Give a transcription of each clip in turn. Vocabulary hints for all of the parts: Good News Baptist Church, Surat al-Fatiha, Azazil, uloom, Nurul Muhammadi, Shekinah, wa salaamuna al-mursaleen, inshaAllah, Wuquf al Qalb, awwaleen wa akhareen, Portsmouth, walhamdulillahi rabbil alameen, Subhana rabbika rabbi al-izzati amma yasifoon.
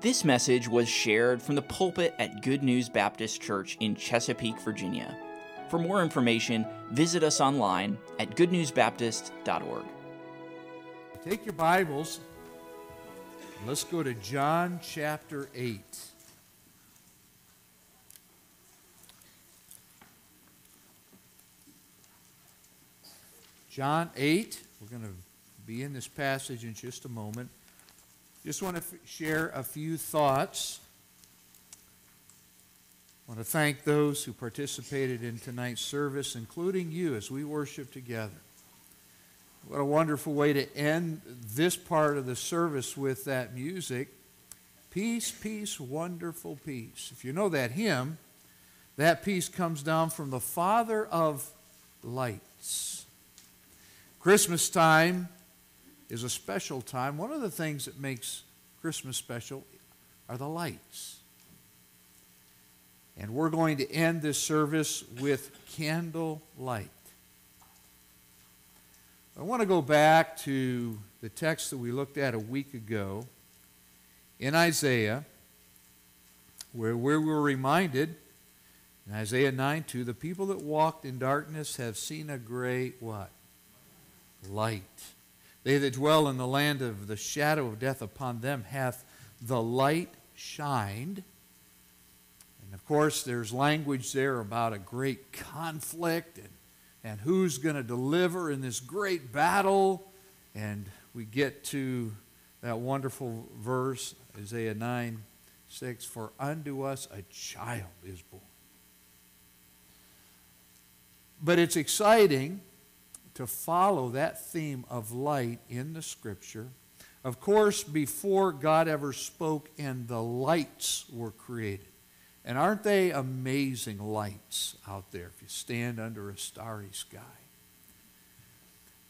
This message was shared from the pulpit at Good News Baptist Church in Chesapeake, Virginia. For more information, visit us online at goodnewsbaptist.org. Take your Bibles, and let's go to John chapter 8. John 8, we're going to be in this passage in just a moment. Just want to share a few thoughts. I want to thank those who participated in tonight's service, including you, as we worship together. What a wonderful way to end this part of the service with that music. Peace, peace, wonderful peace. If you know that hymn, that peace comes down from the Father of lights. Christmas time is a special time. One of the things that makes Christmas special are the lights. And we're going to end this service with candlelight. I want to go back to the text that we looked at a week ago in Isaiah, where we were reminded in Isaiah 9:2, the people that walked in darkness have seen a great what? Light. They that dwell in the land of the shadow of death, upon them hath the light shined. And of course, there's language there about a great conflict and who's going to deliver in this great battle. And we get to that wonderful verse, Isaiah 9:6, for unto us a child is born. But it's exciting to follow that theme of light in the Scripture. Of course, before God ever spoke and the lights were created. And aren't they amazing lights out there if you stand under a starry sky?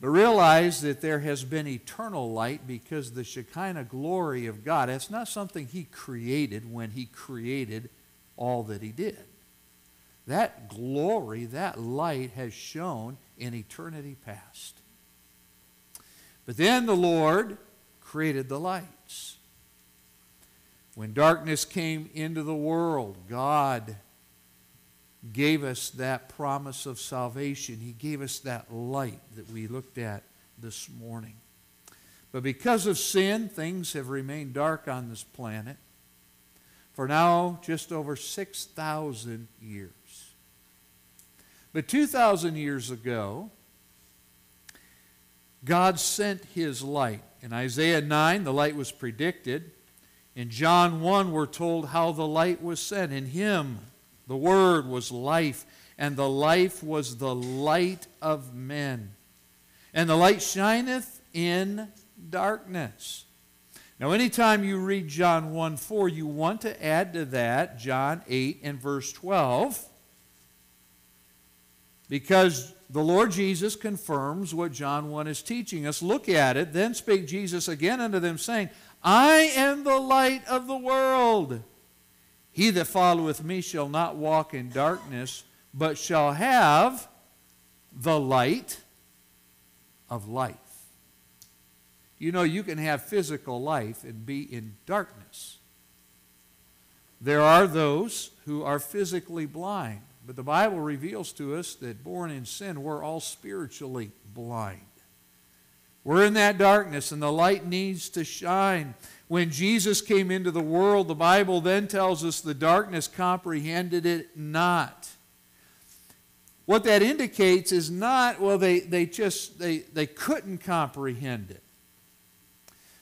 But realize that there has been eternal light because the Shekinah glory of God, that's not something He created when He created all that He did. That glory, that light has shone in eternity past. But then the Lord created the lights. When darkness came into the world, God gave us that promise of salvation. He gave us that light that we looked at this morning. But because of sin, things have remained dark on this planet for now just over 6,000 years. But 2,000 years ago, God sent His light. In Isaiah 9, the light was predicted. In John 1, we're told how the light was sent. In Him, the Word was life, and the life was the light of men. And the light shineth in darkness. Now, anytime you read John 1:4, you want to add to that John 8 and verse 12. Because the Lord Jesus confirms what John 1 is teaching us. Look at it. Then spake Jesus again unto them, saying, I am the light of the world. He that followeth me shall not walk in darkness, but shall have the light of life. You know, you can have physical life and be in darkness. There are those who are physically blind. But the Bible reveals to us that born in sin, we're all spiritually blind. We're in that darkness, and the light needs to shine. When Jesus came into the world, the Bible then tells us the darkness comprehended it not. What that indicates is not, well, they couldn't comprehend it.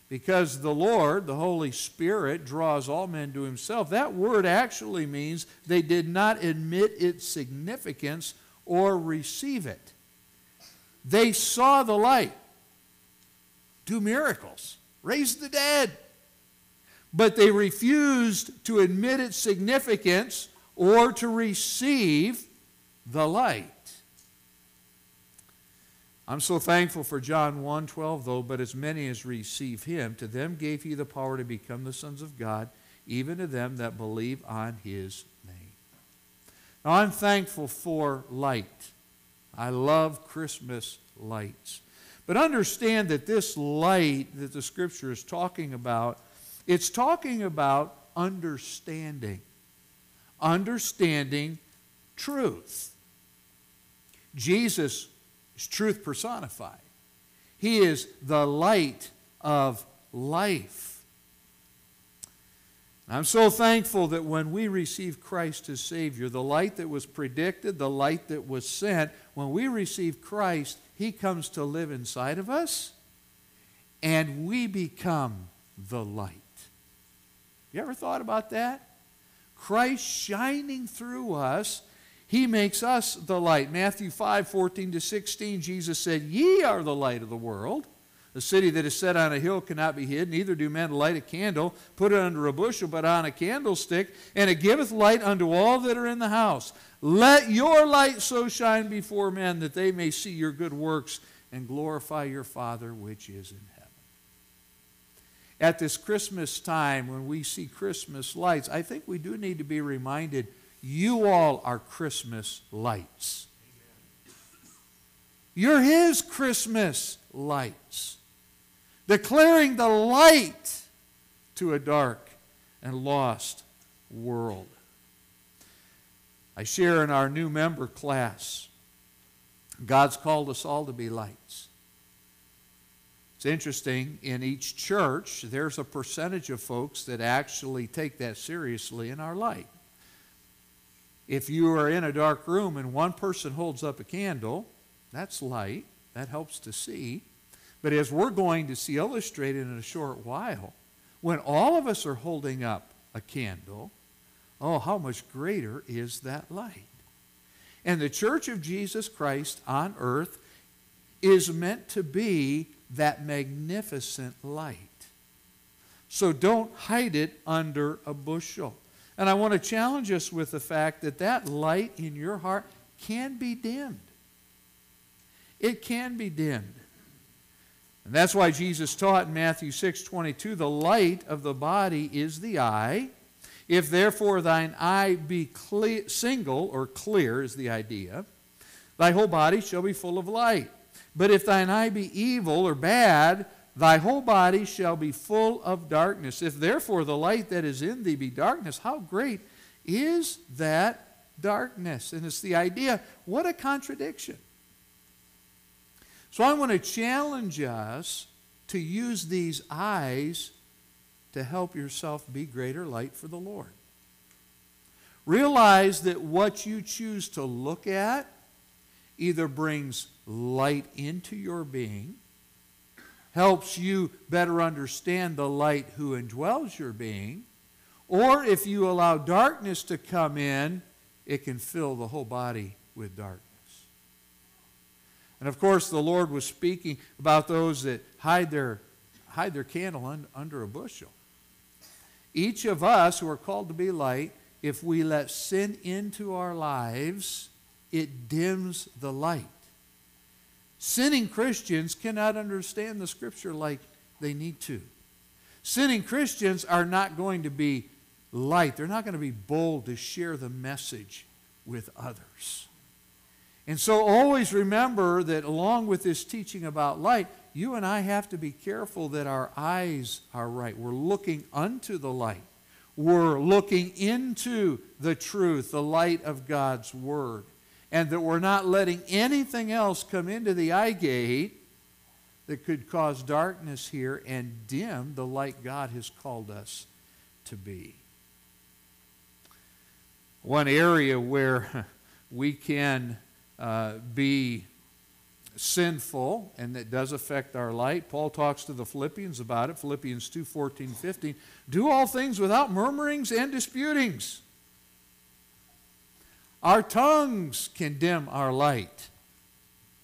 Because the Lord, the Holy Spirit, draws all men to Himself. That word actually means they did not admit its significance or receive it. They saw the light, do miracles, raise the dead. But they refused to admit its significance or to receive the light. I'm so thankful for John 1:12, though, but as many as receive Him, to them gave He the power to become the sons of God, even to them that believe on His name. Now, I'm thankful for light. I love Christmas lights. But understand that this light that the Scripture is talking about It's talking about understanding. Understanding truth. Jesus is truth personified. He is the light of life. I'm so thankful that when we receive Christ as Savior, the light that was predicted, the light that was sent, when we receive Christ, He comes to live inside of us, and we become the light. You ever thought about that? Christ shining through us, He makes us the light. Matthew 5:14-16, Jesus said, "Ye are the light of the world. A city that is set on a hill cannot be hid, neither do men light a candle, put it under a bushel, but on a candlestick, and it giveth light unto all that are in the house. Let your light so shine before men, that they may see your good works and glorify your Father which is in heaven." At this Christmas time, when we see Christmas lights, I think we do need to be reminded, you all are Christmas lights. You're His Christmas lights, declaring the light to a dark and lost world. I share in our new member class, God's called us all to be lights. It's interesting, in each church, there's a percentage of folks that actually take that seriously and are light. If you are in a dark room and one person holds up a candle, that's light. That helps to see. But as we're going to see illustrated in a short while, when all of us are holding up a candle, oh, how much greater is that light? And the Church of Jesus Christ on earth is meant to be that magnificent light. So don't hide it under a bushel. And I want to challenge us with the fact that that light in your heart can be dimmed. It can be dimmed. And that's why Jesus taught in Matthew 6:22, "The light of the body is the eye. If therefore thine eye be clear," single or clear is the idea, "thy whole body shall be full of light. But if thine eye be evil," or bad, "thy whole body shall be full of darkness. If therefore the light that is in thee be darkness," how great is that darkness? And it's the idea, what a contradiction. So I want to challenge us to use these eyes to help yourself be greater light for the Lord. Realize that what you choose to look at either brings light into your being, helps you better understand the light who indwells your being, or if you allow darkness to come in, it can fill the whole body with darkness. And of course, the Lord was speaking about those that hide their candle under a bushel. Each of us who are called to be light, if we let sin into our lives, it dims the light. Sinning Christians cannot understand the Scripture like they need to. Sinning Christians are not going to be light. They're not going to be bold to share the message with others. And so always remember that along with this teaching about light, you and I have to be careful that our eyes are right. We're looking unto the light. We're looking into the truth, the light of God's Word. And that we're not letting anything else come into the eye gate that could cause darkness here and dim the light God has called us to be. One area where we can be sinful, and that does affect our light. Paul talks to the Philippians about it, Philippians 2:14-15. "Do all things without murmurings and disputings." Our tongues can dim our light.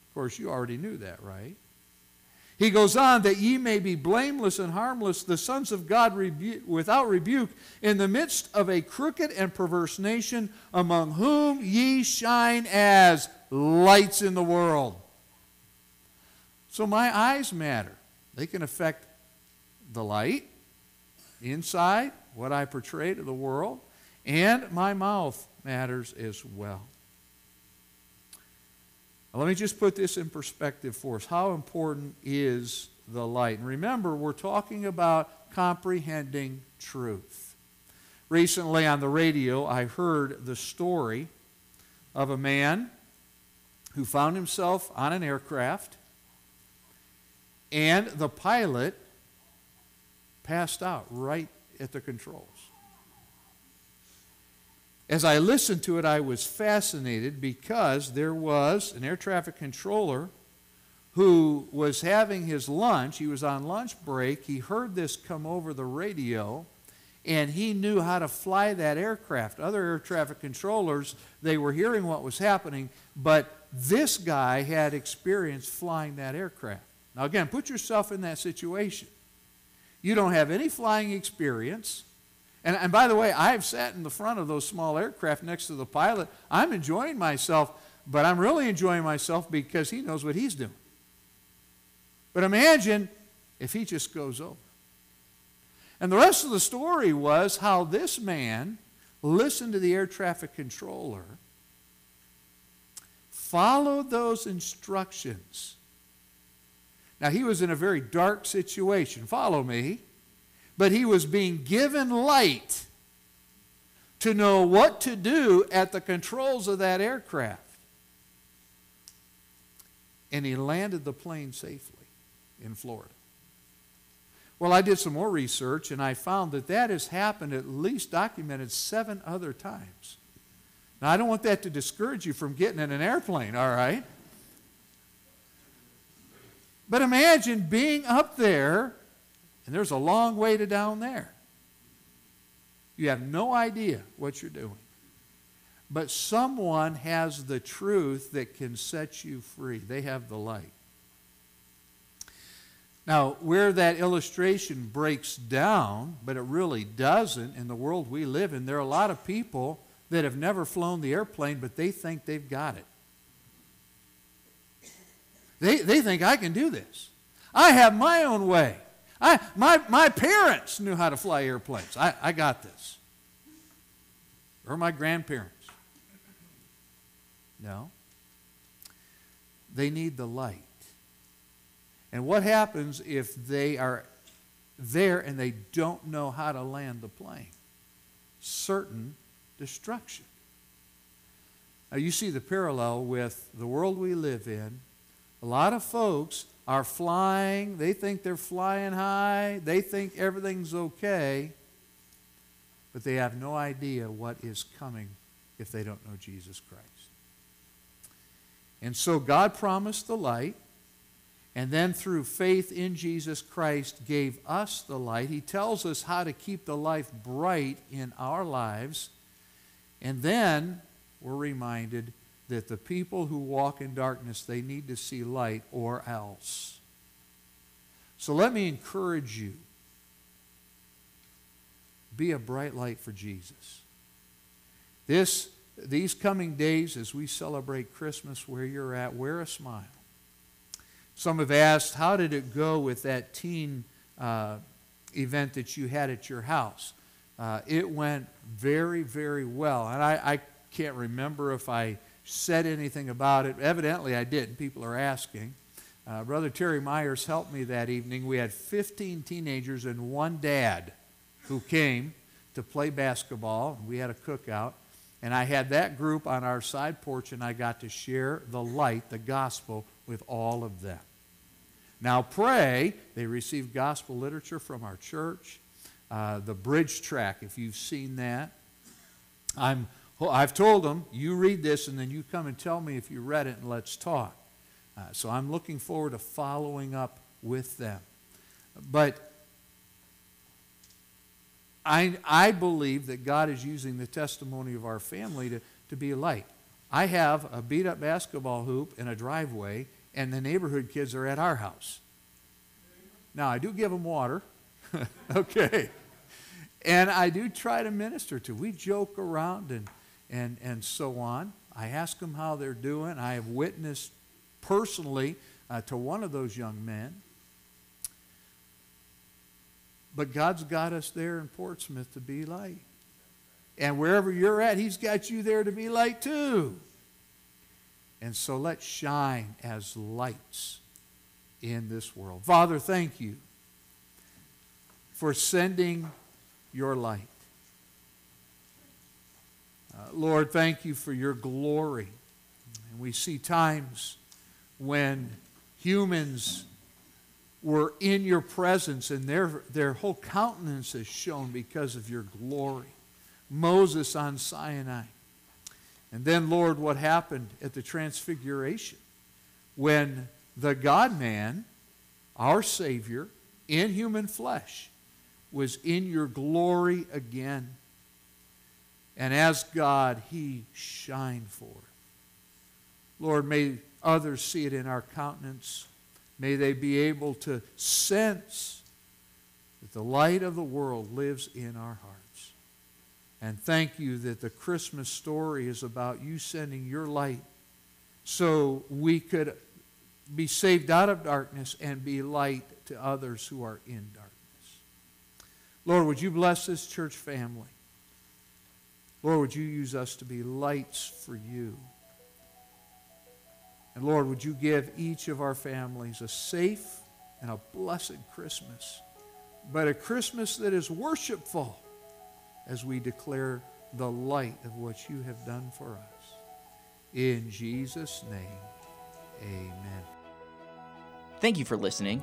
Of course, you already knew that, right? He goes on, "That ye may be blameless and harmless, the sons of God without rebuke, in the midst of a crooked and perverse nation, among whom ye shine as lights in the world." So my eyes matter. They can affect the light, inside, what I portray to the world, and my mouth matters as well. Now, let me just put this in perspective for us. How important is the light? And remember, we're talking about comprehending truth. Recently on the radio, I heard the story of a man who found himself on an aircraft, and the pilot passed out right at the controls. As I listened to it, I was fascinated because there was an air traffic controller who was having his lunch. He was on lunch break. He heard this come over the radio, and he knew how to fly that aircraft. Other air traffic controllers, they were hearing what was happening, but this guy had experience flying that aircraft. Now again, put yourself in that situation. You don't have any flying experience. And by the way, I've sat in the front of those small aircraft next to the pilot. I'm enjoying myself, but I'm really enjoying myself because he knows what he's doing. But imagine if he just goes over. And the rest of the story was how this man listened to the air traffic controller, followed those instructions. Now, he was in a very dark situation. Follow me. But he was being given light to know what to do at the controls of that aircraft. And he landed the plane safely in Florida. Well, I did some more research, and I found that that has happened at least documented 7 other times. Now, I don't want that to discourage you from getting in an airplane, all right? But imagine being up there, and there's a long way to down there. You have no idea what you're doing. But someone has the truth that can set you free. They have the light. Now, where that illustration breaks down, but it really doesn't in the world we live in, there are a lot of people that have never flown the airplane, but they think they've got it. They think, I can do this. I have my own way. My parents knew how to fly airplanes. I got this. Or my grandparents. No. They need the light. And what happens if they are there and they don't know how to land the plane? Certain destruction. Now you see the parallel with the world we live in. A lot of folks are flying. They think they're flying high. They think everything's okay. But they have no idea what is coming if they don't know Jesus Christ. And so God promised the light. And then through faith in Jesus Christ gave us the light. He tells us how to keep the life bright in our lives. And then we're reminded that the people who walk in darkness, they need to see light or else. So let me encourage you. Be a bright light for Jesus. These coming days as we celebrate Christmas where you're at, wear a smile. Some have asked, how did it go with that teen event that you had at your house? It went very, very well. And I can't remember if I said anything about it. Evidently, I did. People are asking. Brother Terry Myers helped me that evening. We had 15 teenagers and one dad who came to play basketball. We had a cookout. And I had that group on our side porch, and I got to share the light, the gospel, with all of them. Now pray. They received gospel literature from our church. The bridge track, if you've seen that. I've told them, you read this and then you come and tell me if you read it and let's talk. So I'm looking forward to following up with them. But I believe that God is using the testimony of our family to be a light. I have a beat-up basketball hoop in a driveway, and the neighborhood kids are at our house. Now, I do give them water. Okay. And I do try to minister to. We joke around and so on. I ask them how they're doing. I have witnessed personally to one of those young men. But God's got us there in Portsmouth to be light. And wherever you're at, He's got you there to be light too. And so let's shine as lights in this world. Father, thank you for sending your light. Lord, thank you for your glory. And we see times when humans were in your presence and their whole countenance is shown because of your glory. Moses on Sinai. And then, Lord, what happened at the Transfiguration when the God-man, our Savior, in human flesh, was in your glory again. And as God, he shined forth. Lord, may others see it in our countenance. May they be able to sense that the light of the world lives in our hearts. And thank you that the Christmas story is about you sending your light so we could be saved out of darkness and be light to others who are in darkness. Lord, would you bless this church family? Lord, would you use us to be lights for you? And Lord, would you give each of our families a safe and a blessed Christmas, but a Christmas that is worshipful as we declare the light of what you have done for us. In Jesus' name, amen. Thank you for listening.